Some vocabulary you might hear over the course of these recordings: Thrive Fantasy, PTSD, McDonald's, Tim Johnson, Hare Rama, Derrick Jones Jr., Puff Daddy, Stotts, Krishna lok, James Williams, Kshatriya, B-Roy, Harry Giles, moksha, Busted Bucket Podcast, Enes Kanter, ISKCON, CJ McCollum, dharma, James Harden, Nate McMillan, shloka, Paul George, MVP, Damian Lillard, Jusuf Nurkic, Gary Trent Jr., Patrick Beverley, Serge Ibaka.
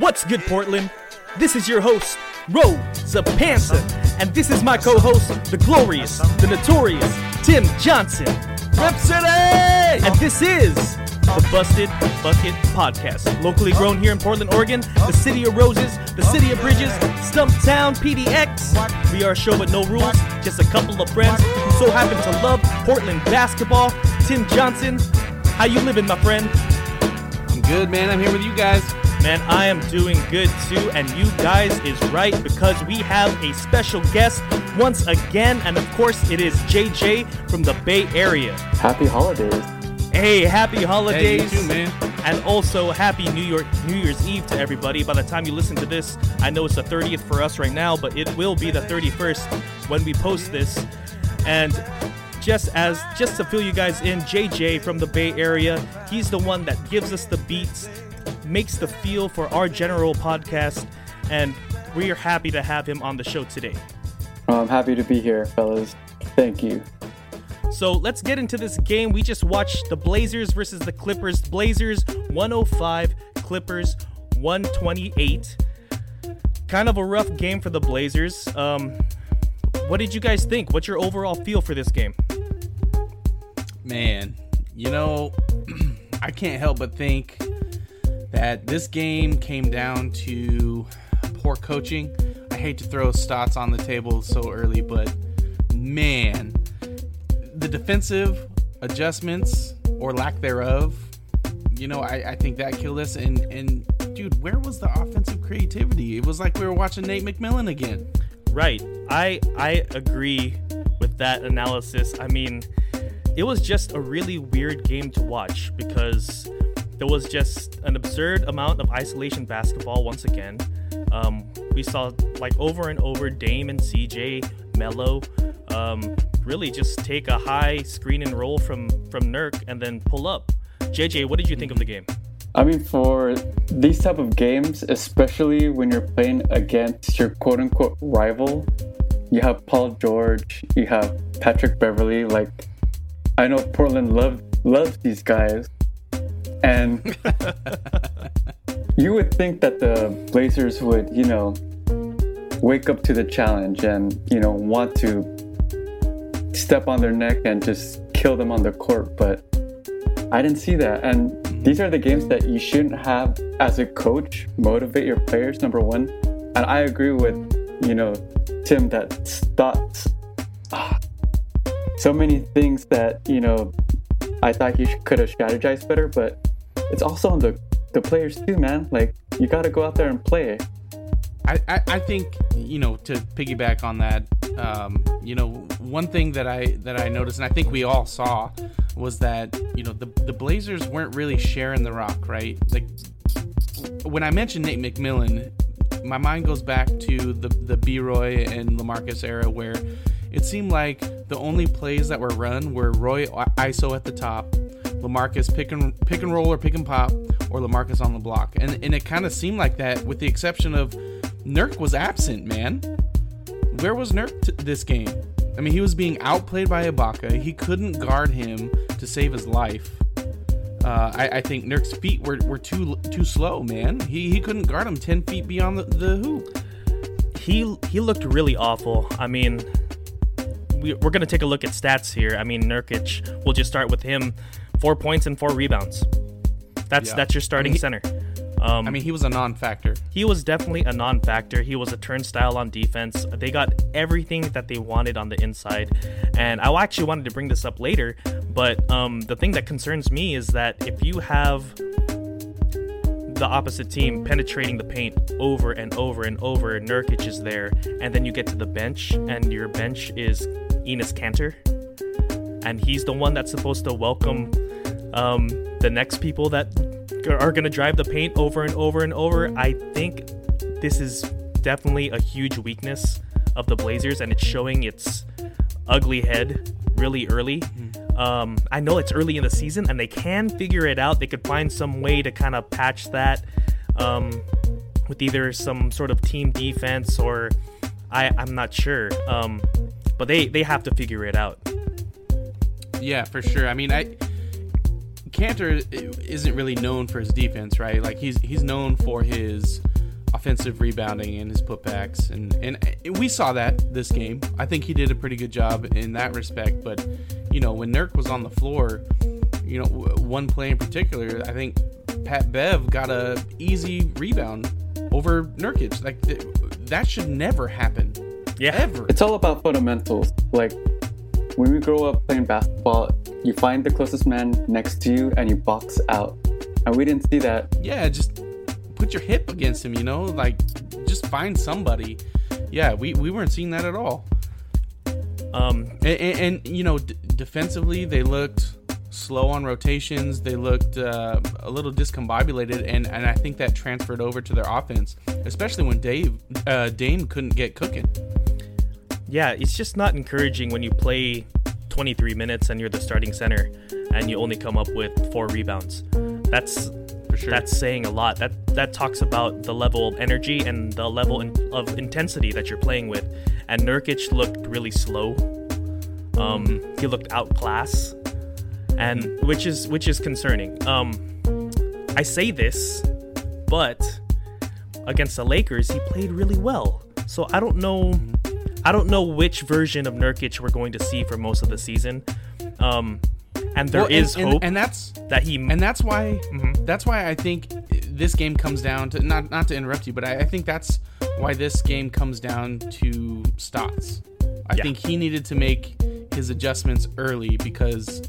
What's good, Portland? This is your host, Rosa Pansa, and this is my co-host, the glorious, the notorious, Tim Johnson. Rep City! And this is the Busted Bucket Podcast, locally grown here in Portland, Oregon, the city of roses, the city of bridges, Stumptown PDX. We are a show with no rules, just a couple of friends who so happen to love Portland basketball. Tim Johnson, how you living, my friend? I'm good, man. I'm here with you guys. Man, I am doing good, too, and you guys is right, because we have a special guest once again, and of course, it is JJ from the Bay Area. Happy holidays. Hey, happy holidays. Hey, you too, man. And also, happy New Year's Eve to everybody. By the time you listen to this, I know it's the 30th for us right now, but it will be the 31st when we post this. And just to fill you guys in, JJ from the Bay Area, he's the one that gives us the beats, makes the feel for our general podcast, and we are happy to have him on the show today. I'm happy to be here, fellas. Thank you. So let's get into this game. We just watched the Blazers versus the Clippers. Blazers 105, Clippers 128. Kind of a rough game for the Blazers. What did you guys think? What's your overall feel for this game? Man, you know, I can't help but think that this game came down to poor coaching. I hate to throw stats on the table so early, but man, the defensive adjustments, or lack thereof, you know, I think that killed us. And dude, where was the offensive creativity? It was like we were watching Nate McMillan again. Right. I agree with that analysis. I mean, it was just a really weird game to watch because there was just an absurd amount of isolation basketball once again. We saw, like, over and over, Dame and CJ, Melo, really just take a high screen and roll from Nurk and then pull up. JJ, what did you think of the game? I mean, for these type of games, especially when you're playing against your quote-unquote rival, you have Paul George, you have Patrick Beverley. Like, I know Portland loves these guys. And you would think that the Blazers would, you know, wake up to the challenge and, you know, want to step on their neck and just kill them on the court. But I didn't see that. And these are the games that you shouldn't have as a coach. Motivate your players, number one. And I agree with, you know, Tim, that stats. So many things that, you know, I thought he could have strategized better, but it's also on the players too, man. Like, you got to go out there and play. I think, you know, to piggyback on that, you know, one thing that I noticed, and I think we all saw, was that, you know, the Blazers weren't really sharing the rock, right? Like, when I mentioned Nate McMillan, my mind goes back to the B-Roy and LaMarcus era, where it seemed like the only plays that were run were Roy ISO at the top, LaMarcus pick and roll or pick and pop, or LaMarcus on the block. And it kind of seemed like that, with the exception of Nurk was absent, man. Where was Nurk this game? I mean, he was being outplayed by Ibaka. He couldn't guard him to save his life. I think Nurk's feet were too slow, man. He couldn't guard him 10 feet beyond the hoop. He looked really awful. I mean, we're going to take a look at stats here. I mean, Nurkic, we'll just start with him. 4 points and 4 rebounds. That's your starting center. I mean, he was a non-factor. He was definitely a non-factor. He was a turnstile on defense. They got everything that they wanted on the inside. And I actually wanted to bring this up later, but the thing that concerns me is that if you have the opposite team penetrating the paint over and over and over, Nurkic is there, and then you get to the bench, and your bench is Enes Kanter, and he's the one that's supposed to welcome the next people that are going to drive the paint over and over and over. I think this is definitely a huge weakness of the Blazers, and it's showing its ugly head really early. I know it's early in the season, and they can figure it out. They could find some way to kind of patch that with either some sort of team defense, or I'm not sure. But they have to figure it out. Yeah, for sure. I mean, Kanter isn't really known for his defense, right? Like, he's known for his offensive rebounding and his putbacks, and we saw that this game. I think he did a pretty good job in that respect, but you know, when Nurk was on the floor, you know, one play in particular, I think Pat Bev got a easy rebound over Nurkic. Like that should never happen. Yeah, ever. It's all about fundamentals. Like when we grow up playing basketball, you find the closest man next to you and you box out, and we didn't see that. Yeah, just put your hip against him, you know, like just find somebody. Yeah, we weren't seeing that at all. And you know, defensively they looked slow on rotations. They looked a little discombobulated, and I think that transferred over to their offense, especially when Dame couldn't get cooking. Yeah, it's just not encouraging when you play 23 minutes and you're the starting center and you only come up with 4 rebounds. That's for sure. That's saying a lot. That talks about the level of energy and the level of intensity that you're playing with. And Nurkic looked really slow. He looked outclassed, and which is concerning. I say this, but against the Lakers, he played really well. So I don't know which version of Nurkic we're going to see for most of the season. And that's why I think this game comes down to not to interrupt you, but I think that's why this game comes down to Stotts. I think he needed to make his adjustments early because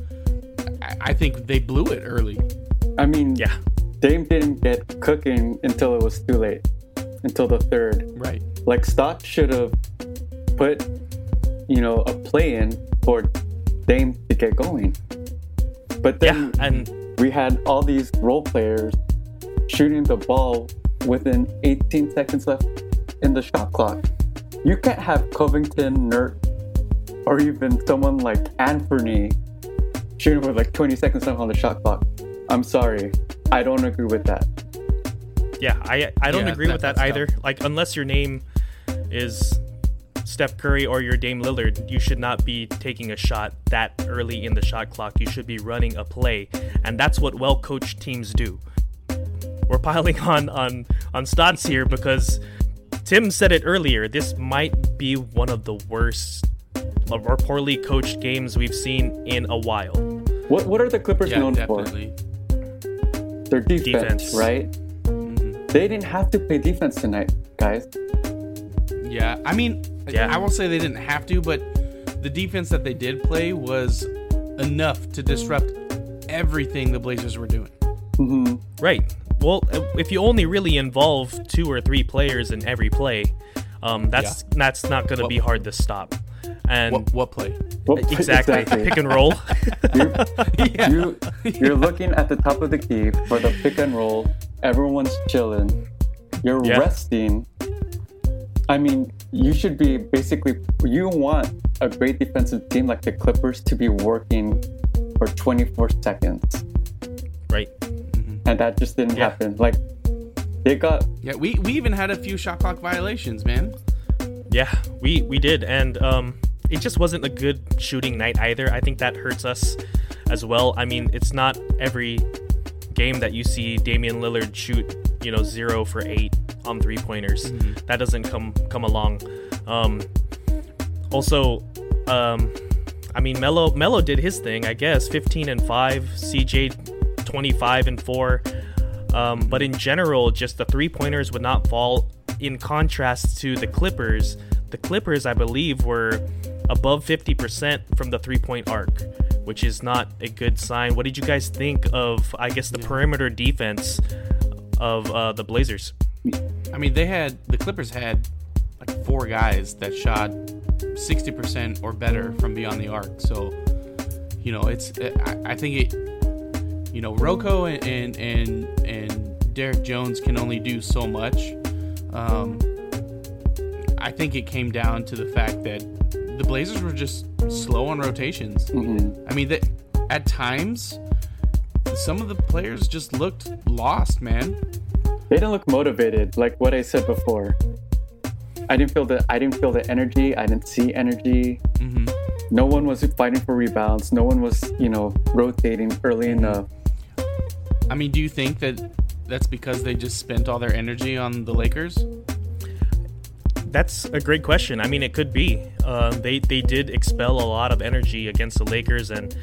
I think they blew it early. I mean, yeah, Dame didn't get cooking until it was too late, until the third. Right. Like Stotts should have put, you know, a play in for Dame to get going. But then and we had all these role players shooting the ball within 18 seconds left in the shot clock. You can't have Covington, Nurk, or even someone like Anthony shooting with like 20 seconds left on the shot clock. I'm sorry. I don't agree with that. Yeah, I don't agree with that either. Tough. Like, unless your name is Steph Curry or your Dame Lillard, you should not be taking a shot that early in the shot clock. You should be running a play, and that's what well-coached teams do. We're piling on Stotts here because Tim said it earlier. This might be one of the worst or poorly coached games we've seen in a while. What are the Clippers known for? Their defense. Right? Mm-hmm. They didn't have to play defense tonight, guys. Yeah, I mean, I won't say they didn't have to, but the defense that they did play was enough to disrupt everything the Blazers were doing. Mm-hmm. Right. Well, if you only really involve 2 or 3 players in every play, that's not going to be hard to stop. And what play? Exactly. Pick and roll. You're looking at the top of the key for the pick and roll. Everyone's chilling. You're resting. I mean, you should be you want a great defensive team like the Clippers to be working for 24 seconds. Right. Mm-hmm. And that just didn't happen. Like, they got... Yeah, we even had a few shot clock violations, man. Yeah, we did. And it just wasn't a good shooting night either. I think that hurts us as well. I mean, it's not every game that you see Damian Lillard shoot, 0 for 8. On 3-pointers. Mm-hmm. That doesn't come along. Melo did his thing, I guess. 15 and 5, CJ 25 and 4. But in general, just the 3-pointers would not fall. In contrast to the Clippers, I believe were above 50% from the 3-point arc, which is not a good sign. What did you guys think of, I guess, the perimeter defense of the Blazers? I mean, the Clippers had like 4 guys that shot 60% or better from beyond the arc. So, I think it, Rocco and Derrick Jones can only do so much. I think it came down to the fact that the Blazers were just slow on rotations. Mm-hmm. I mean, that at times, some of the players just looked lost, man. They didn't look motivated, like what I said before. I didn't feel the energy. I didn't see energy. Mm-hmm. No one was fighting for rebounds. No one was, rotating early enough. I mean, do you think that that's because they just spent all their energy on the Lakers? That's a great question. I mean, it could be. They did expel a lot of energy against the Lakers, and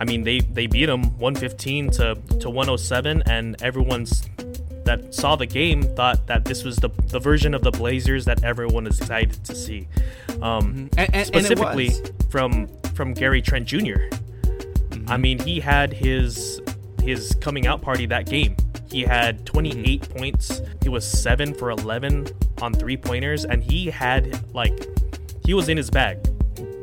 I mean, they beat them 115 to 107, and everyone's that saw the game thought that this was the version of the Blazers that everyone is excited to see. Specifically and from Gary Trent Jr. Mm-hmm. I mean, he had his coming out party that game. He had 28 mm-hmm. points. He was 7 for 11 on three-pointers, and he was in his bag.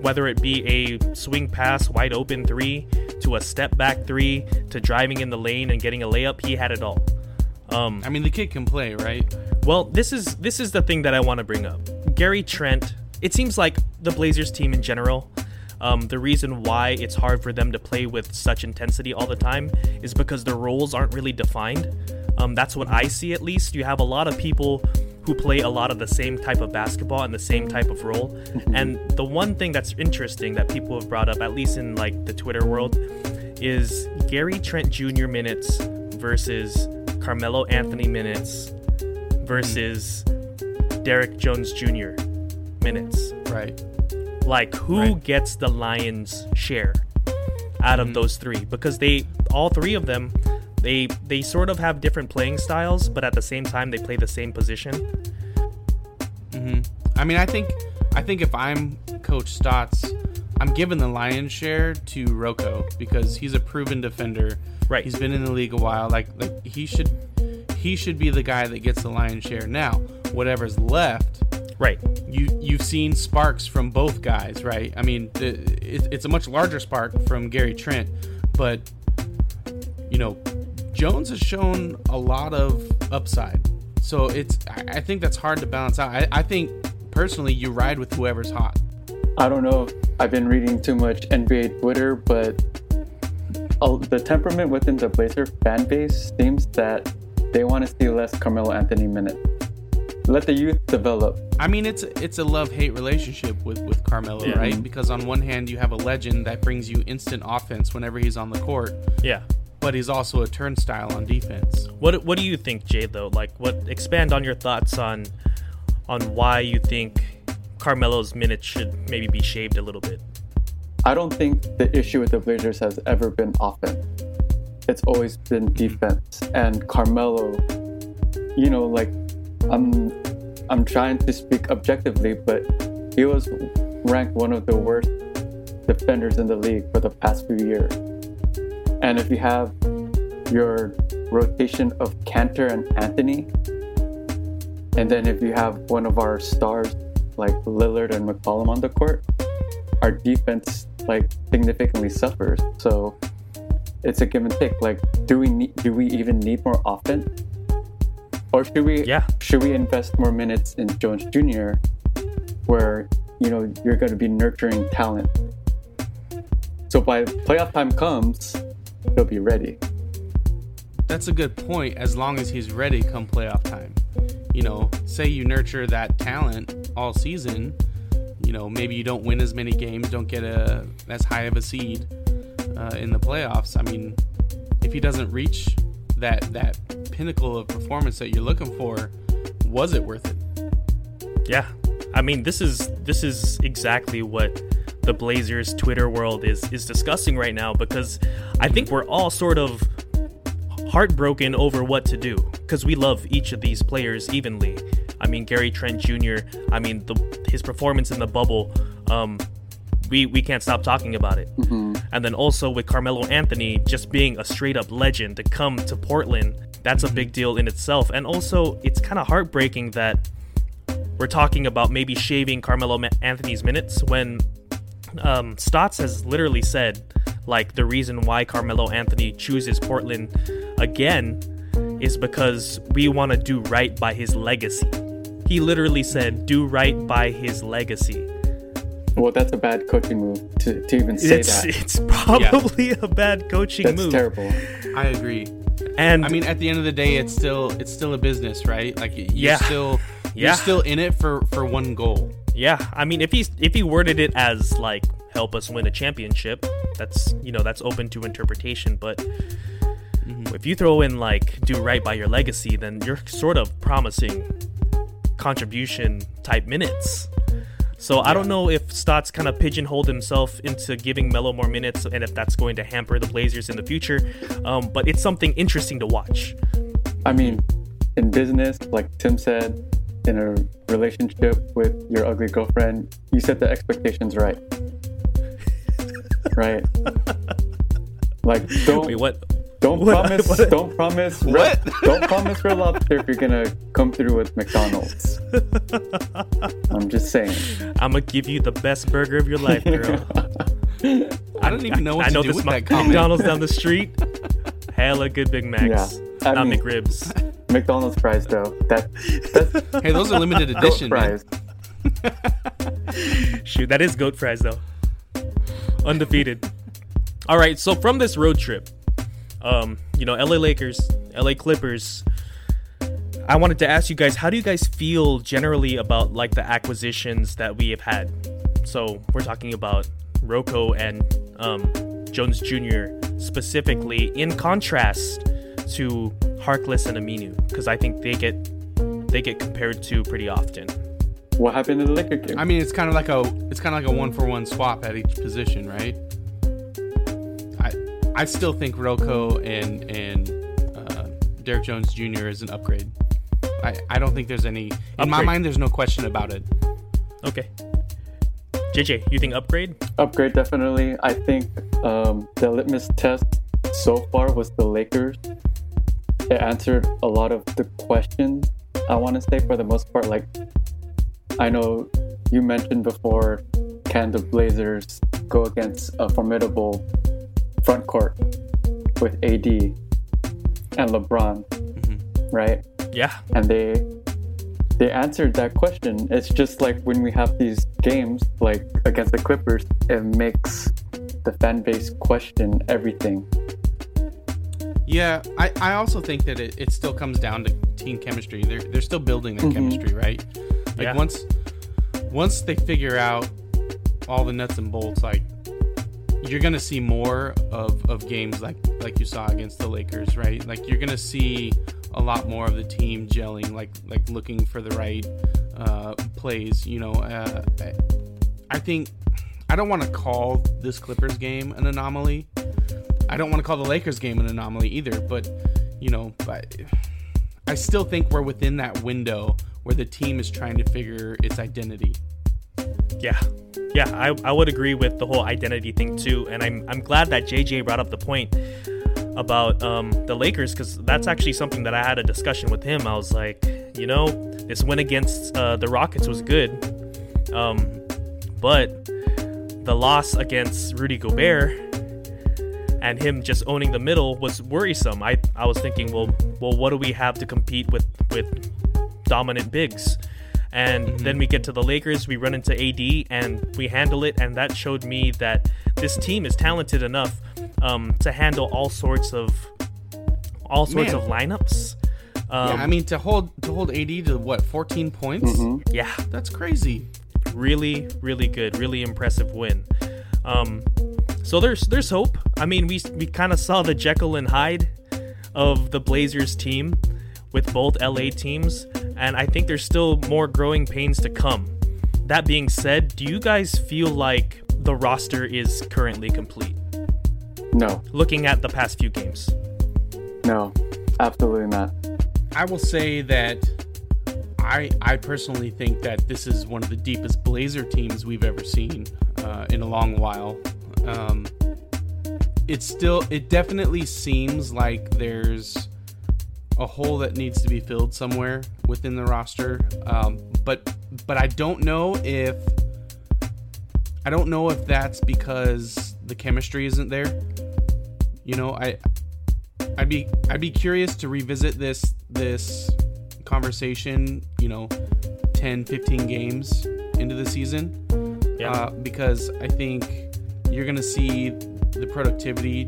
Whether it be a swing pass, wide open three, to a step back three, to driving in the lane and getting a layup, he had it all. I mean, the kid can play, right? Well, this is the thing that I want to bring up. Gary Trent, it seems like the Blazers team in general, the reason why it's hard for them to play with such intensity all the time is because their roles aren't really defined. That's what I see, at least. You have a lot of people who play a lot of the same type of basketball and the same type of role. And the one thing that's interesting that people have brought up, at least in like the Twitter world, is Gary Trent Jr. minutes versus Carmelo Anthony minutes versus Derrick Jones Jr. minutes. Right. Like, who gets the lion's share out of those three? Because all three of them, they sort of have different playing styles, but at the same time, they play the same position. Mm-hmm. I mean, I think if I'm Coach Stotts, I'm giving the lion's share to Rocco because he's a proven defender. Right. He's been in the league a while. Like he should be the guy that gets the lion's share. Now, whatever's left. Right. You've seen sparks from both guys, right? I mean, it's a much larger spark from Gary Trent, but you know, Jones has shown a lot of upside. So I think that's hard to balance out. I think personally you ride with whoever's hot. I don't know if I've been reading too much NBA Twitter, but the temperament within the Blazer fan base seems that they want to see less Carmelo Anthony minutes. Let the youth develop. I mean, it's a love-hate relationship with Carmelo, right? Because on one hand, you have a legend that brings you instant offense whenever he's on the court. Yeah. But he's also a turnstile on defense. What do you think, Jay, though? Like, expand on your thoughts on why you think Carmelo's minutes should maybe be shaved a little bit. I don't think the issue with the Blazers has ever been offense. It's always been defense. And Carmelo, you know, like, I'm trying to speak objectively, but he was ranked one of the worst defenders in the league for the past few years. And if you have your rotation of Kanter and Anthony, and then if you have one of our stars like Lillard and McCollum on the court, our defense like significantly suffers. So it's a give and take. Like, do we even need more offense? Or should we invest more minutes in Jones Jr., where, you know, you're going to be nurturing talent? So by playoff time comes, he'll be ready. That's a good point, as long as he's ready come playoff time. You know, say you nurture that talent all season, you know, maybe you don't win as many games, don't get as high of a seed in the playoffs. I mean, if he doesn't reach that pinnacle of performance that you're looking for, was it worth it? Yeah. I mean, this is exactly what the Blazers Twitter world is discussing right now, because I think we're all sort of heartbroken over what to do, because we love each of these players evenly. I mean, Gary Trent Jr., I mean, his performance in the bubble, we can't stop talking about it. Mm-hmm. And then also with Carmelo Anthony just being a straight-up legend to come to Portland, that's a big deal in itself. And also, it's kind of heartbreaking that we're talking about maybe shaving Carmelo Anthony's minutes when Stotts has literally said, like, the reason why Carmelo Anthony chooses Portland again is because we want to do right by his legacy. He literally said, do right by his legacy. Well, that's a bad coaching move to even say that. It's probably a bad coaching move. That's terrible. I agree. And I mean, at the end of the day, it's still a business, right? Like, you're still in it for one goal. Yeah. I mean, if he worded it as like, help us win a championship, that's open to interpretation, but Mm-hmm. If you throw in like do right by your legacy, then you're sort of promising contribution type minutes. So I don't know if Stotts kind of pigeonholed himself into giving Melo more minutes and if that's going to hamper the Blazers in the future. But it's something interesting to watch. I mean, in business, like Tim said, in a relationship with your ugly girlfriend, you set the expectations right. Right? Like, don't... Wait, what? Don't promise Red Lobster if you're gonna come through with McDonald's. I'm just saying. I'm gonna give you the best burger of your life, girl. I don't even know what to do with that comment. McDonald's down the street, hella good Big Macs, not McRibs. McDonald's fries though. That's hey, those are limited edition. Goat fries. Shoot, that is goat fries though. Undefeated. All right, so from this road trip. LA Lakers, LA Clippers. I wanted to ask you guys, how do you guys feel generally about like the acquisitions that we have had? So we're talking about Rocco and Jones Jr. specifically, in contrast to Harkless and Aminu, because I think they get compared to pretty often. What happened in the Laker game? I mean, it's kind of like a 1-for-1 swap at each position, right? I still think Rocco and Derrick Jones Jr. is an upgrade. I don't think there's any... In my mind, there's no question about it. Okay. JJ, you think upgrade? Upgrade, definitely. I think the litmus test so far was the Lakers. It answered a lot of the questions, I want to say, for the most part. Like, I know you mentioned before, can the Blazers go against a formidable... front court with AD and LeBron, mm-hmm. right? Yeah. And they answered that question. It's just like when we have these games, like against the Clippers, it makes the fan base question everything. Yeah, I also think that it still comes down to team chemistry. They're still building that mm-hmm. chemistry, right? Like once they figure out all the nuts and bolts, like, you're going to see more of games like you saw against the Lakers, right? Like, you're going to see a lot more of the team gelling, like looking for the right plays, you know. I think I don't want to call this Clippers game an anomaly. I don't want to call the Lakers game an anomaly either, but, you know, I still think we're within that window where the team is trying to figure its identity. Yeah, I would agree with the whole identity thing too, and I'm glad that JJ brought up the point about the Lakers, because that's actually something that I had a discussion with him. I was like, you know, this win against the Rockets was good, but the loss against Rudy Gobert and him just owning the middle was worrisome. I was thinking, well, what do we have to compete with dominant bigs? And mm-hmm. then we get to the Lakers, we run into AD, and we handle it. And that showed me that this team is talented enough to handle all sorts of lineups. I mean, to hold AD to, what, 14 points? Mm-hmm. Yeah. That's crazy. Really, really good. Really impressive win. So there's hope. I mean, we kind of saw the Jekyll and Hyde of the Blazers team with both LA teams, and I think there's still more growing pains to come. That being said, do you guys feel like the roster is currently complete? No. Looking at the past few games? No, absolutely not. I will say that I personally think that this is one of the deepest Blazer teams we've ever seen in a long while. It definitely seems like there's a hole that needs to be filled somewhere within the roster, but I don't know if that's because the chemistry isn't there. You know, I'd be curious to revisit this conversation, you know, 10-15 games into the season, because I think you're gonna see the productivity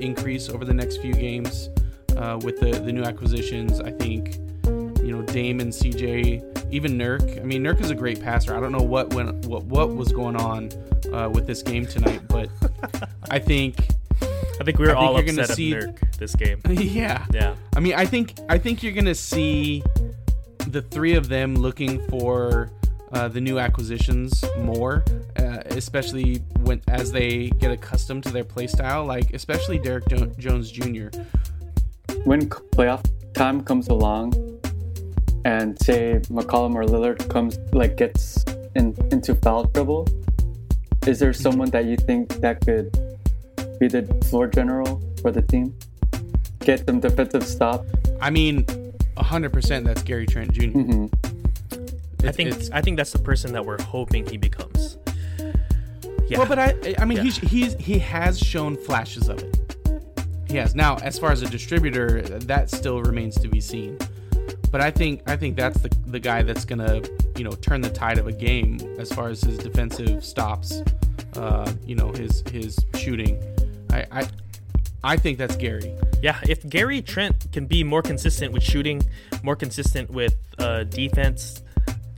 increase over the next few games. With the new acquisitions, I think, you know, Dame and CJ, even Nurk. I mean, Nurk is a great passer. I don't know what was going on with this game tonight, but I think we were all upset at Nurk. this game. Yeah. I mean, I think you're gonna see the three of them looking for the new acquisitions more, especially when as they get accustomed to their play style, like especially Derrick Jones Jr. When playoff time comes along, and say McCollum or Lillard gets into foul trouble, is there someone that you think that could be the floor general for the team? Get them defensive stop? I mean, 100% that's Gary Trent Jr. Mm-hmm. I think that's the person that we're hoping he becomes. Yeah. Well, but I mean, he has shown flashes of it. He has. Now, as far as a distributor, that still remains to be seen. But I think that's the guy that's gonna, turn the tide of a game as far as his defensive stops, his shooting. I think that's Gary. Yeah, if Gary Trent can be more consistent with shooting, more consistent with defense,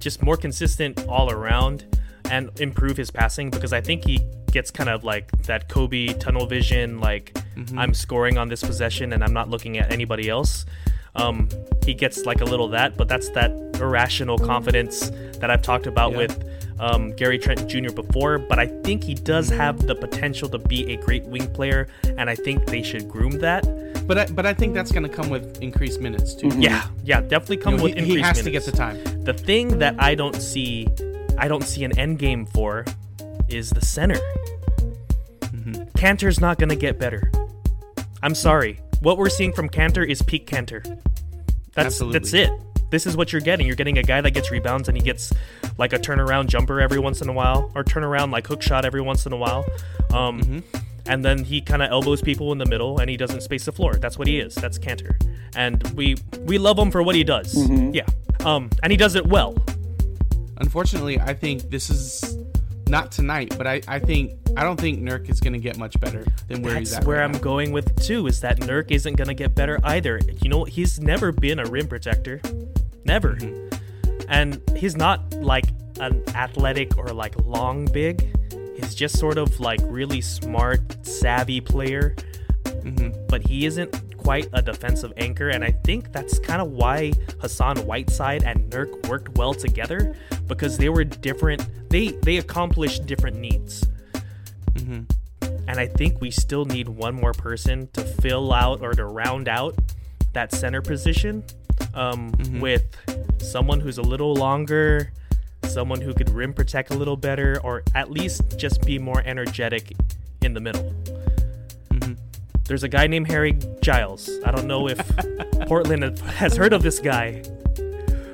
just more consistent all around, and improve his passing, because I think he gets kind of like that Kobe tunnel vision, I'm scoring on this possession and I'm not looking at anybody else. He gets like a little of that, but that's that irrational confidence that I've talked about with Gary Trent Jr. before. But I think he does have the potential to be a great wing player, and I think they should groom that. But I think that's going to come with increased minutes too. Yeah, definitely come with increased minutes. He has to get the time. The thing that I don't see an end game for is the center. Kanter's not going to get better. I'm sorry. What we're seeing from Kanter is peak Kanter. That's it. This is what you're getting. You're getting a guy that gets rebounds and he gets like a turnaround jumper every once in a while, or turnaround like hook shot every once in a while. And then he kind of elbows people in the middle and he doesn't space the floor. That's what he is. That's Kanter. And we love him for what he does. Yeah. And he does it well. Unfortunately, I think this is not tonight, but I don't think Nurk is going to get much better than where he's at. That's where I'm going with too, is that Nurk isn't going to get better either. He's never been a rim protector. Never. And he's not like an athletic or like long big. He's just sort of like really smart, savvy player. But he isn't quite a defensive anchor, and I think that's kind of why Hassan Whiteside and Nurk worked well together, because they were different. They accomplished different needs. And I think we still need one more person to fill out or to round out that center position with someone who's a little longer, someone who could rim protect a little better, or at least just be more energetic in the middle. There's a guy named Harry Giles. I don't know if Portland has heard of this guy,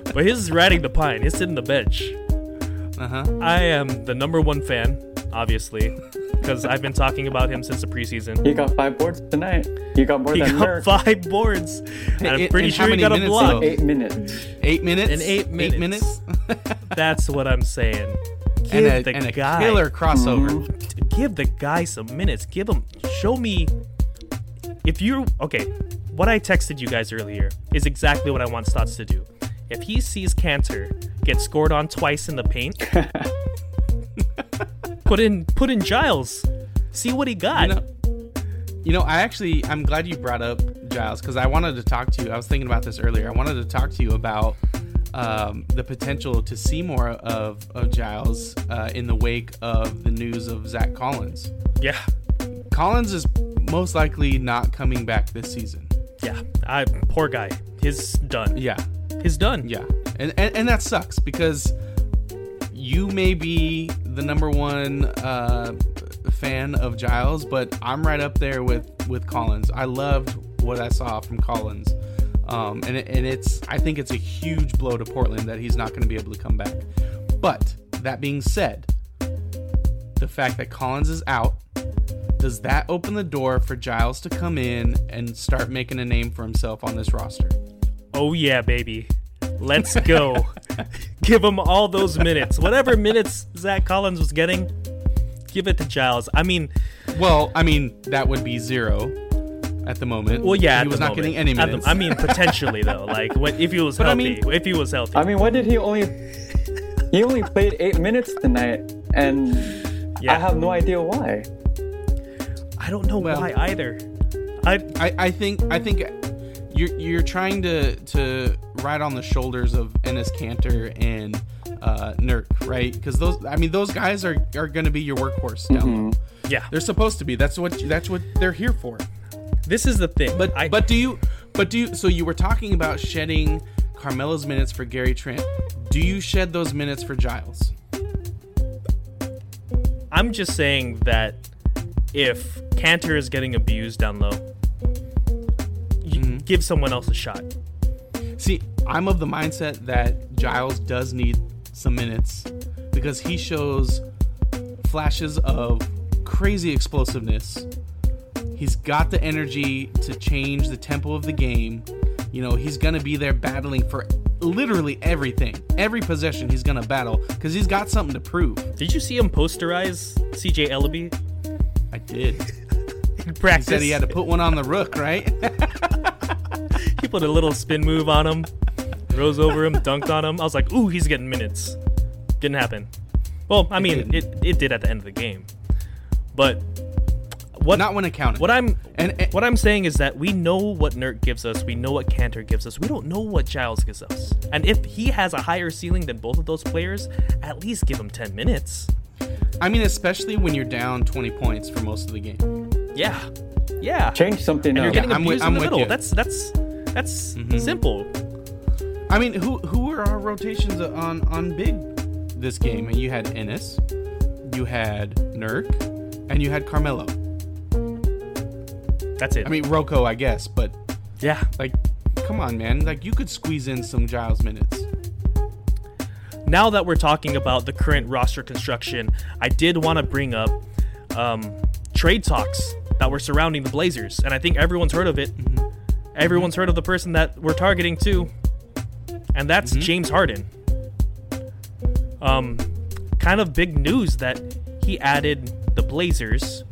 but he's riding the pine. He's sitting the bench. I am the number one fan, obviously, because I've been talking about him since the preseason. He got 5 boards tonight. He got more than Nurk. He got 5 boards. And I'm pretty sure he got a block. 8 minutes. In 8 minutes? That's what I'm saying. Give the guy a killer crossover. Give the guy some minutes. Show me. What I texted you guys earlier is exactly what I want Stotts to do. If he sees Kanter get scored on twice in the paint, Put in Giles. See what he got. I'm glad you brought up Giles, because I wanted to talk to you. I was thinking about this earlier. I wanted to talk to you about the potential to see more of Giles in the wake of the news of Zach Collins. Yeah. Collins is most likely not coming back this season. Yeah. Poor guy. He's done. Yeah. Yeah. And that sucks, because you may be the number one fan of Giles, but I'm right up there with Collins. I loved what I saw from Collins, and I think it's a huge blow to Portland that he's not going to be able to come back. But that being said, the fact that Collins is out, does that open the door for Giles to come in and start making a name for himself on this roster? Oh yeah, baby. Let's go. Give him all those minutes. Whatever minutes Zach Collins was getting, give it to Giles. I mean, that would be 0 at the moment. Well, yeah, he was not getting any minutes. Potentially though. Like, if he was healthy? If he was healthy. I mean, what did he only played 8 minutes tonight, and I have no idea why. I don't know why either. I think you're trying to ride on the shoulders of Enes Kanter and Nurk, right? Because those guys are going to be your workhorse now. Mm-hmm. Yeah, they're supposed to be. That's what they're here for. This is the thing. But do you? So you were talking about shedding Carmelo's minutes for Gary Trent. Do you shed those minutes for Giles? I'm just saying that if Kanter is getting abused down low, give someone else a shot. See, I'm of the mindset that Giles does need some minutes because he shows flashes of crazy explosiveness. He's got the energy to change the tempo of the game. You know, he's going to be there battling for literally everything. Every possession he's going to battle because he's got something to prove. Did you see him posterize C.J. Ellaby? I did. In practice. He said he had to put one on the rook, right? He put a little spin move on him, rose over him, dunked on him. I was like, ooh, he's getting minutes. Didn't happen. Well, I mean, it did at the end of the game. But... Not when it counted. What I'm saying is that we know what Nurk gives us. We know what Kanter gives us. We don't know what Giles gives us. And if he has a higher ceiling than both of those players, at least give him 10 minutes. I mean, especially when you're down 20 points for most of the game. Yeah. Yeah. Change something up. And you're getting abused in the middle. That's simple. I mean, who were our rotations on big this game? And you had Enes, you had Nurk, and you had Carmelo. That's it. I mean, Rocco, I guess, but yeah, like, come on, man. Like, you could squeeze in some Giles minutes. Now that we're talking about the current roster construction, I did want to bring up trade talks that were surrounding the Blazers, and I think everyone's heard of it. Mm-hmm. Everyone's heard of the person that we're targeting too, and that's James Harden. Kind of big news that he added the Blazers.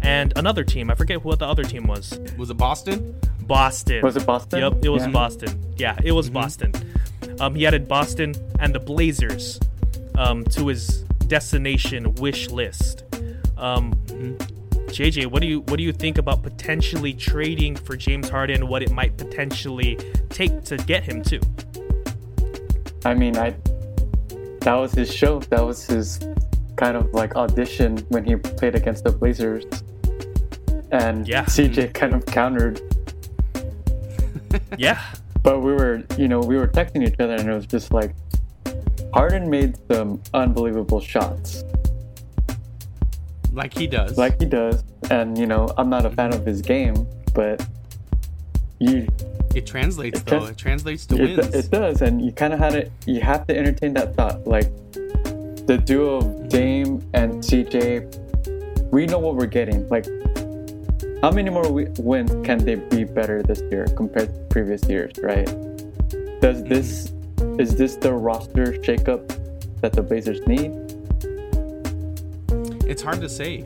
And another team. I forget what the other team was. Was it Boston? Boston. Was it Boston? Yep, it was Boston. Yeah, it was Boston. He added Boston and the Blazers to his destination wish list. JJ, what do you think about potentially trading for James Harden? What it might potentially take to get him to? I mean, that was his show. That was his kind of like audition when he played against the Blazers. And CJ kind of countered. Yeah. But we were texting each other, and it was just like, Harden made some unbelievable shots. Like he does. And, I'm not a fan of his game, but it translates to wins. It does. And you kind of have to entertain that thought. Like, the duo of Dame and CJ, we know what we're getting. Like, how many more wins can they be better this year compared to previous years, right? Is this the roster shakeup that the Blazers need? It's hard to say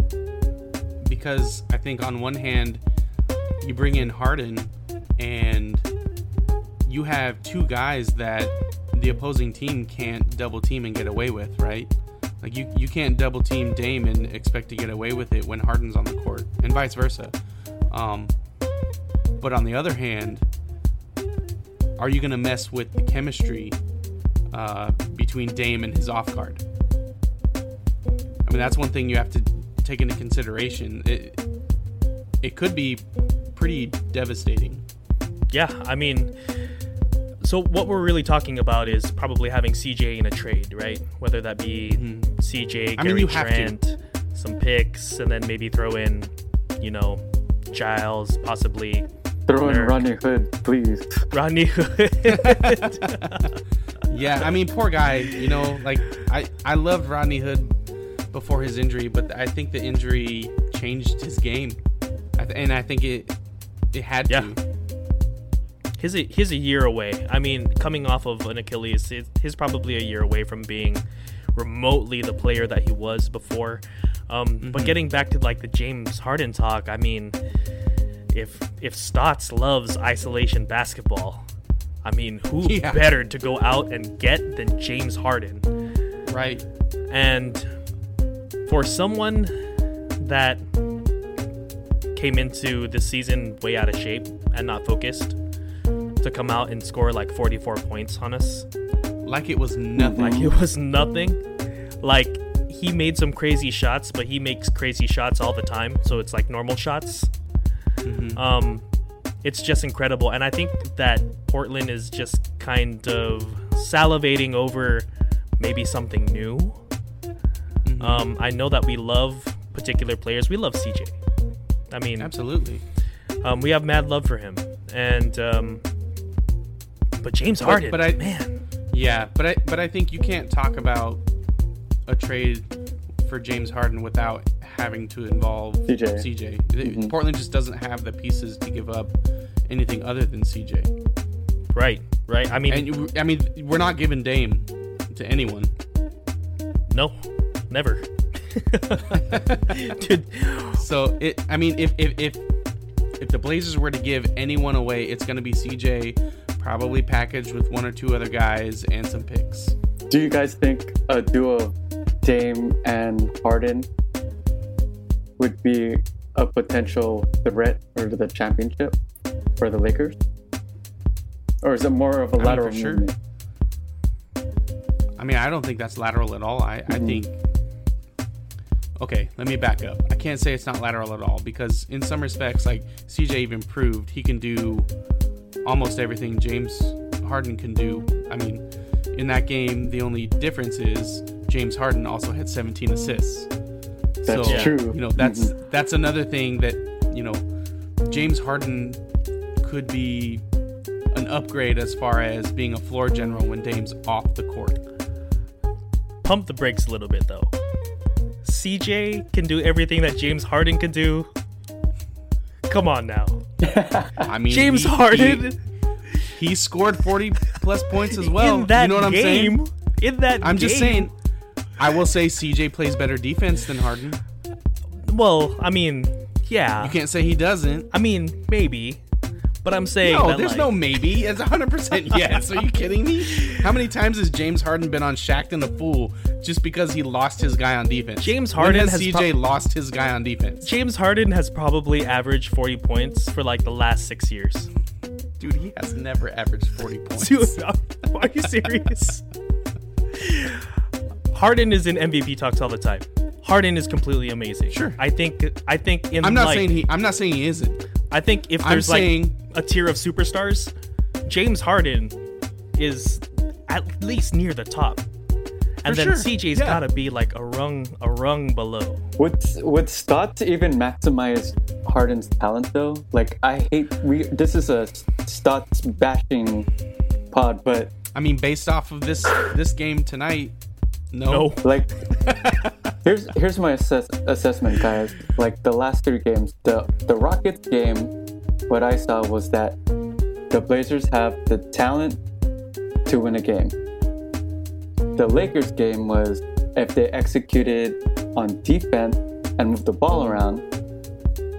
because I think on one hand you bring in Harden and you have two guys that the opposing team can't double team and get away with, right? Like you can't double team Dame and expect to get away with it when Harden's on the court, and vice versa. But on the other hand, are you going to mess with the chemistry between Dame and his off guard? I mean, that's one thing you have to take into consideration. It could be pretty devastating. Yeah, I mean, so what we're really talking about is probably having CJ in a trade, right? Whether that be CJ, Gary Trent, some picks, and then maybe throw in, Giles, possibly. Throw in Rodney Hood, please. Rodney Hood. Yeah, I mean, poor guy. Like I loved Rodney Hood before his injury, but I think the injury changed his game, and I think it had to. He's a year away. I mean, coming off of an Achilles, he's probably a year away from being remotely the player that he was before. But getting back to like the James Harden talk, I mean, if Stotts loves isolation basketball, I mean, who better to go out and get than James Harden? Right. And for someone that came into this season way out of shape and not focused to come out and score like 44 points on us. Like it was nothing. Like he made some crazy shots, but he makes crazy shots all the time. So it's like normal shots. Mm-hmm. It's just incredible. And I think that Portland is just kind of salivating over maybe something new. Mm-hmm. I know that we love particular players. We love CJ. I mean, absolutely. We have mad love for him. And but James Harden, but I think you can't talk about a trade for James Harden without having to involve CJ. Mm-hmm. Portland just doesn't have the pieces to give up anything other than CJ. Right. I mean, we're not giving Dame to anyone. No, never. Dude. So if the Blazers were to give anyone away, it's going to be CJ, probably packaged with one or two other guys and some picks. Do you guys think a duo, Dame and Harden, would be a potential threat for the championship for the Lakers? Or is it more of a lateral movement? I mean, I don't think that's lateral at all. Okay, let me back up. I can't say it's not lateral at all because in some respects, like CJ even proved he can do almost everything James Harden can do. I mean, in that game, the only difference is James Harden also had 17 assists. That's true. You know, that's another thing that, you know, James Harden could be an upgrade as far as being a floor general when Dame's off the court. Pump the brakes a little bit though. CJ can do everything that James Harden can do. Come on now. I mean, James Harden. He scored 40 plus points as well. In that I'm saying? I'm just saying, I will say CJ plays better defense than Harden. Well, I mean, yeah. You can't say he doesn't. I mean, maybe. But I'm saying no maybe. It's 100% yes. Are you kidding me? How many times has James Harden been on Shaq and the Fool just because he lost his guy on defense? James Harden has CJ lost his guy on defense. James Harden has probably averaged 40 points for like the last 6 years. Dude, he has never averaged 40 points. Dude, are you serious? Harden is in MVP talks all the time. Harden is completely amazing. Sure. I think in I'm not saying he isn't. I think if there's a tier of superstars, James Harden is at least near the top. And then CJ's gotta be like a rung below. Would Stotts even maximize Harden's talent though? Like this is a Stotts bashing pod, but I mean based off of this game tonight, no. Like here's my assessment, guys. Like the last three games, the Rockets game, what I saw was that the Blazers have the talent to win a game. The Lakers game was if they executed on defense and moved the ball around,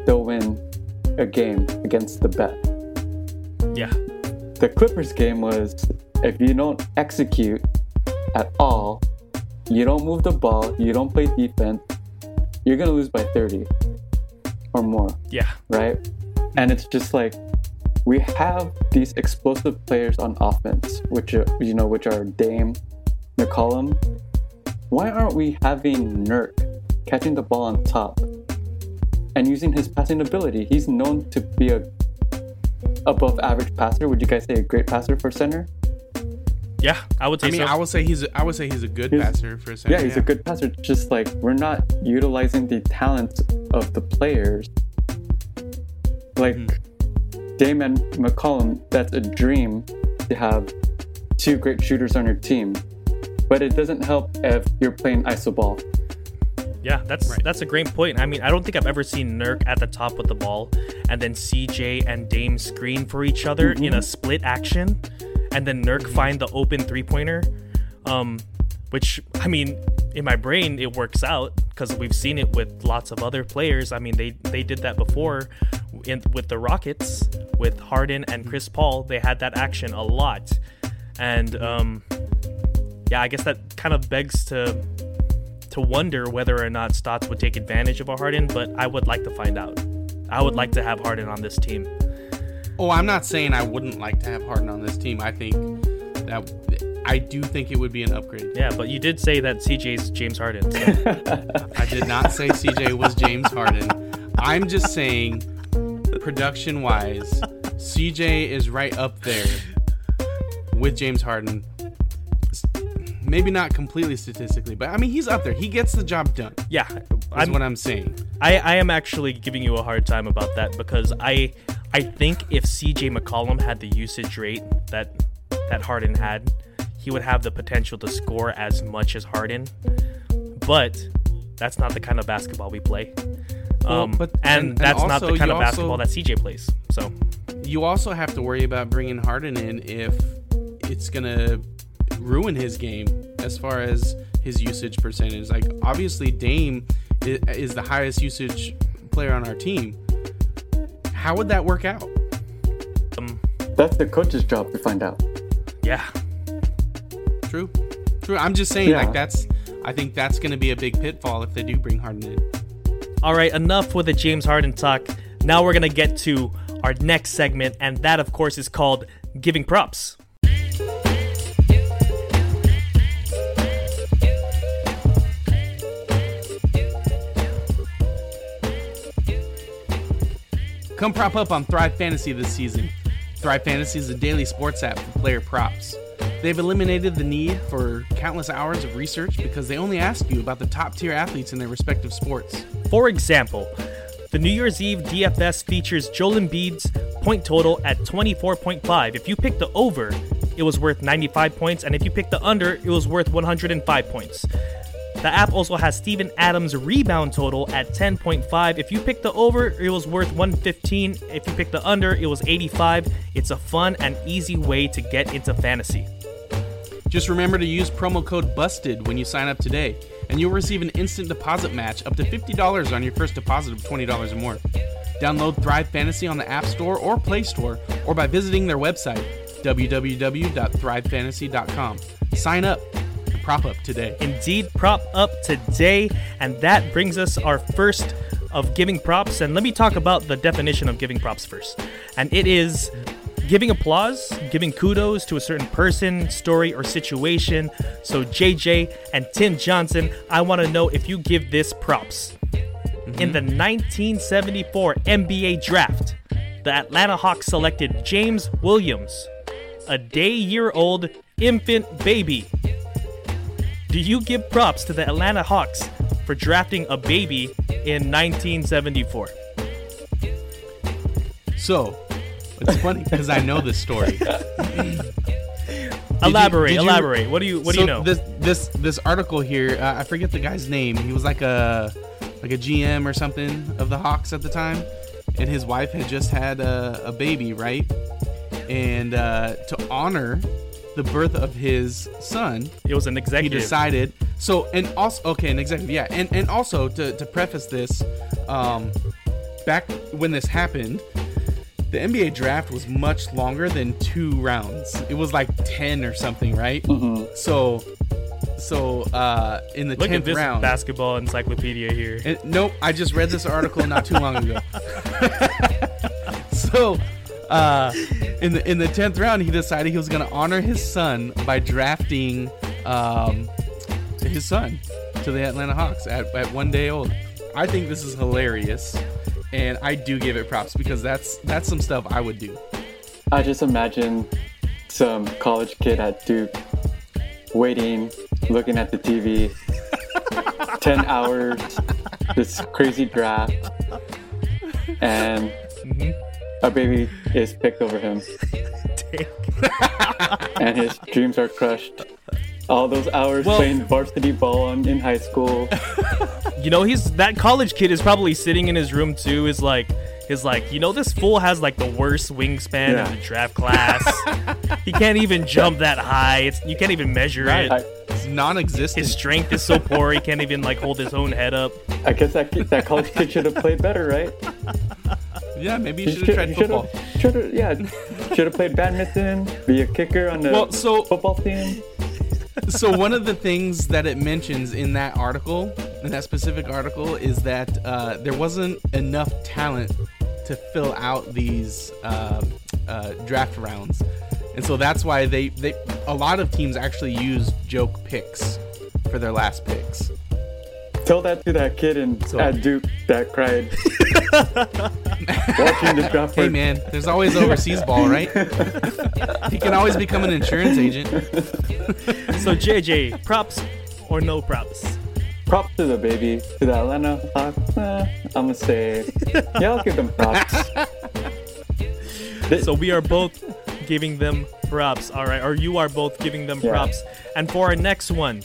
they'll win a game against the best. Yeah. The Clippers game was if you don't execute at all, you don't move the ball, you don't play defense, you're going to lose by 30 or more. Yeah. Right? And it's just like, we have these explosive players on offense, which are Dame, McCollum. Why aren't we having Nurk catching the ball on top and using his passing ability? He's known to be a above average passer. Would you guys say a great passer for center? Yeah, I would say so. I would say he's a good passer for a second. Yeah, he's a good passer. Just like we're not utilizing the talents of the players. Like Dame and McCollum, that's a dream to have two great shooters on your team. But it doesn't help if you're playing iso ball. Yeah, that's a great point. I mean, I don't think I've ever seen Nurk at the top with the ball and then CJ and Dame screen for each other in a split action. And then Nurk find the open three-pointer, which, I mean, in my brain, it works out because we've seen it with lots of other players. I mean, they did that before with the Rockets, with Harden and Chris Paul. They had that action a lot. And, I guess that kind of begs to wonder whether or not Stotts would take advantage of a Harden, but I would like to find out. I would like to have Harden on this team. Oh, I'm not saying I wouldn't like to have Harden on this team. I think that I do think it would be an upgrade. Yeah, but you did say that CJ's James Harden. So. I did not say CJ was James Harden. I'm just saying, production-wise, CJ is right up there with James Harden. Maybe not completely statistically, but I mean, he's up there. He gets the job done. Yeah. That's what I'm saying. I am actually giving you a hard time about that because I think if CJ McCollum had the usage rate that Harden had, he would have the potential to score as much as Harden. But that's not the kind of basketball we play. But that's also, not the kind of basketball that CJ plays. So you also have to worry about bringing Harden in if it's going to ruin his game as far as his usage percentage. Like, obviously Dame is the highest usage player on our team. How would that work out? That's the coach's job to find out. Yeah. True. I'm just saying, yeah. I think that's going to be a big pitfall if they do bring Harden in. All right, enough with the James Harden talk. Now we're going to get to our next segment, and that, of course, is called Giving Props. Come prop up on Thrive Fantasy this season. Thrive Fantasy is a daily sports app for player props. They've eliminated the need for countless hours of research because they only ask you about the top-tier athletes in their respective sports. For example, the New Year's Eve DFS features Joel Embiid's point total at 24.5. If you picked the over, it was worth 95 points, and if you picked the under, it was worth 105 points. The app also has Steven Adams' rebound total at 10.5. If you pick the over, it was worth 115. If you pick the under, it was 85. It's a fun and easy way to get into fantasy. Just remember to use promo code BUSTED when you sign up today, and you'll receive an instant deposit match up to $50 on your first deposit of $20 or more. Download Thrive Fantasy on the App Store or Play Store, or by visiting their website, www.thrivefantasy.com. Sign up. Prop up today. Indeed, prop up today. And that brings us our first of giving props. And let me talk about the definition of giving props first. And it is giving applause, giving kudos to a certain person, story, or situation. So JJ and Tim Johnson, I want to know if you give this props. Mm-hmm. In the 1974 NBA draft, the Atlanta Hawks selected James Williams, a day-year-old infant baby. Do you give props to the Atlanta Hawks for drafting a baby in 1974? So, it's funny because I know this story. Elaborate. What do you know? This article here, I forget the guy's name. He was like a GM or something of the Hawks at the time, and his wife had just had a baby, right? And to honor the birth of his son, it was an executive. He decided so, and also an executive, yeah. And also to preface this, back when this happened, the NBA draft was much longer than 2 rounds. It was like 10 or something, right? Mm-hmm. So in the 10th round, basketball encyclopedia here. Nope, I just read this article not too long ago. So. In the 10th round, he decided he was going to honor his son by drafting his son to the Atlanta Hawks at 1 day old. I think this is hilarious, and I do give it props because that's some stuff I would do. I just imagine some college kid at Duke waiting, looking at the TV, 10 hours, this crazy draft, and... Mm-hmm. Our baby is picked over him. And his dreams are crushed. All those hours playing varsity ball in high school. You know, that college kid is probably sitting in his room too, is like, you know, this fool has like the worst wingspan in the draft class. He can't even jump that high. You can't even measure it. It's non-existent. His strength is so poor, he can't even like hold his own head up. I guess that college kid should have played better, right? Yeah, maybe you should have tried football. Should have played badminton, be a kicker on the football team. So one of the things that it mentions in that article, in that specific article, is that there wasn't enough talent to fill out these draft rounds. And so that's why they a lot of teams actually use joke picks for their last picks. Tell that to that kid at Duke that cried. Hey man, there's always overseas ball, right? He can always become an insurance agent. So JJ, props or no props? Props to the baby, to the Atlanta Hawks. I'm gonna say, yeah, I'll give them props. So we are both giving them props, all right? Or you are both giving them props. And for our next one,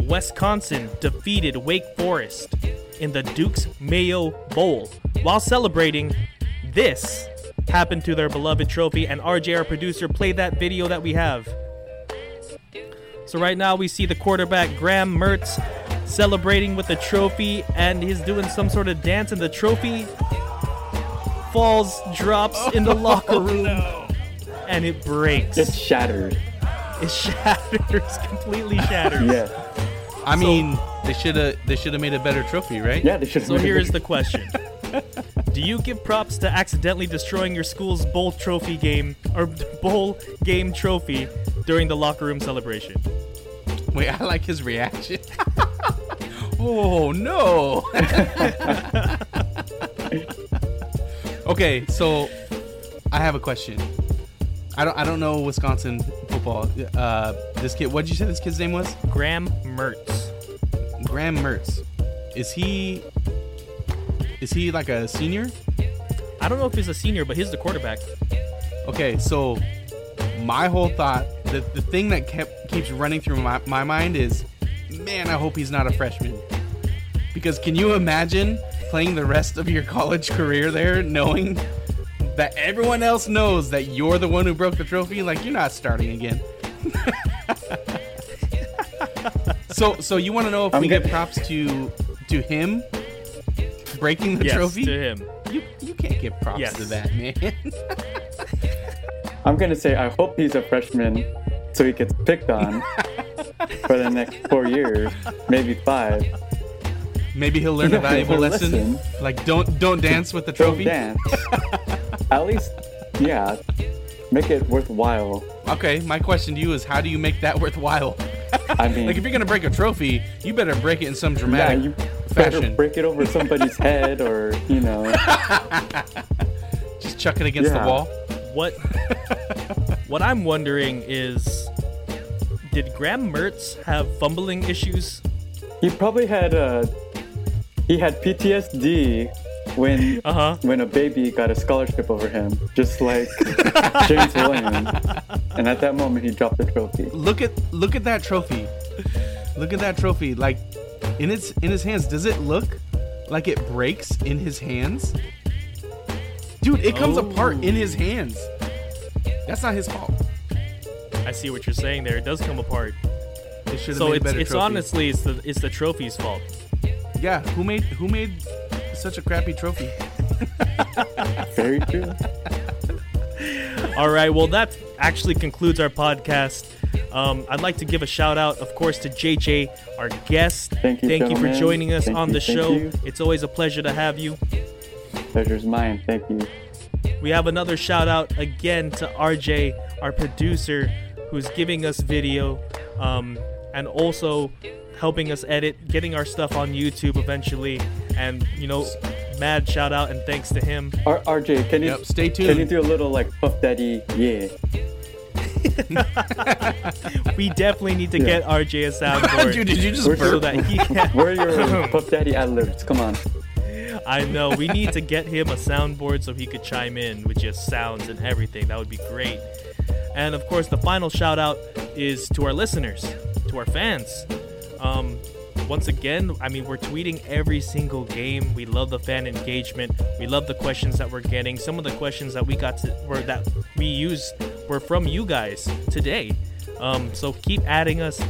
Wisconsin defeated Wake Forest in the Duke's Mayo Bowl. While celebrating, this happened to their beloved trophy, and RJ, our producer, played that video that we have. So right now we see the quarterback, Graham Mertz, celebrating with the trophy, and he's doing some sort of dance, and the trophy falls, drops in the locker room, and it breaks. It's shattered. It shatters, completely shatters. Yeah. I mean, they should have made a better trophy, right? Yeah, they should have. So here is the question. Do you give props to accidentally destroying your school's bowl game trophy during the locker room celebration? Wait, I like his reaction. Oh, no. Okay, so I have a question. I don't know Wisconsin football. This kid, what did you say this kid's name was? Graham Mertz. Graham Mertz. Is he like a senior? I don't know if he's a senior, but he's the quarterback. Okay, so my whole thought, the thing that keeps running through my mind is, man, I hope he's not a freshman. Because can you imagine playing the rest of your college career there knowing that everyone else knows that you're the one who broke the trophy? Like, you're not starting again. So you want to know if we get props to him breaking the trophy? Yes, to him. You can't get props to that, man. I'm going to say I hope he's a freshman so he gets picked on for the next 4 years, maybe 5. Maybe he'll learn a valuable lesson. Like, don't dance with the trophy. Don't dance. At least, yeah, make it worthwhile. Okay, my question to you is, how do you make that worthwhile? I mean, like, if you're gonna break a trophy, you better break it in some dramatic fashion. Better break it over somebody's head, or just chuck it against the wall. What I'm wondering is, did Graham Mertz have fumbling issues? He probably had he had PTSD. When a baby got a scholarship over him, just like James Williams, and at that moment he dropped the trophy. Look at that trophy. Look at that trophy. Like, in his hands, does it look like it breaks in his hands? Dude, it comes apart in his hands. That's not his fault. I see what you're saying there. It does come apart. It should have made a better trophy. So honestly, it's the trophy's fault. Yeah, who made such a crappy trophy? Very true. All right, well, that actually concludes our podcast. I'd like to give a shout out, of course, to JJ, our guest. Thank you for joining us on the show. It's always a pleasure to have you. Pleasure's mine. Thank you. We have another shout out again to RJ, our producer, who's giving us video and also helping us edit, getting our stuff on YouTube eventually, and mad shout out and thanks to him. RJ, can you stay tuned? Can you do a little like Puff Daddy? Yeah. We definitely need to get RJ a soundboard. Dude, did you just burp? So that he can... Where are your Puff Daddy ad-libs? Come on. I know. We need to get him a soundboard so he could chime in with just sounds and everything. That would be great. And of course, the final shout out is to our listeners, to our fans. Once again, I mean, we're tweeting every single game. We love the fan engagement. We love the questions that we're getting. Some of the questions that we used were from you guys today. So keep adding us.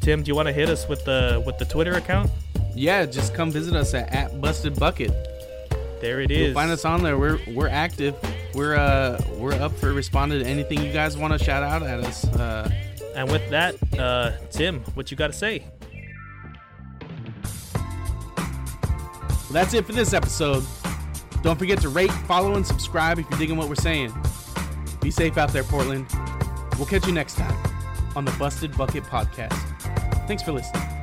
Tim, do you want to hit us with the Twitter account? Yeah, just come visit us at Busted Bucket. There it is. You'll find us on there. We're active. We're up for responding to anything you guys want to shout out at us. And with that, Tim, what you got to say? Well, that's it for this episode. Don't forget to rate, follow, and subscribe if you're digging what we're saying. Be safe out there, Portland. We'll catch you next time on the Busted Bucket Podcast. Thanks for listening.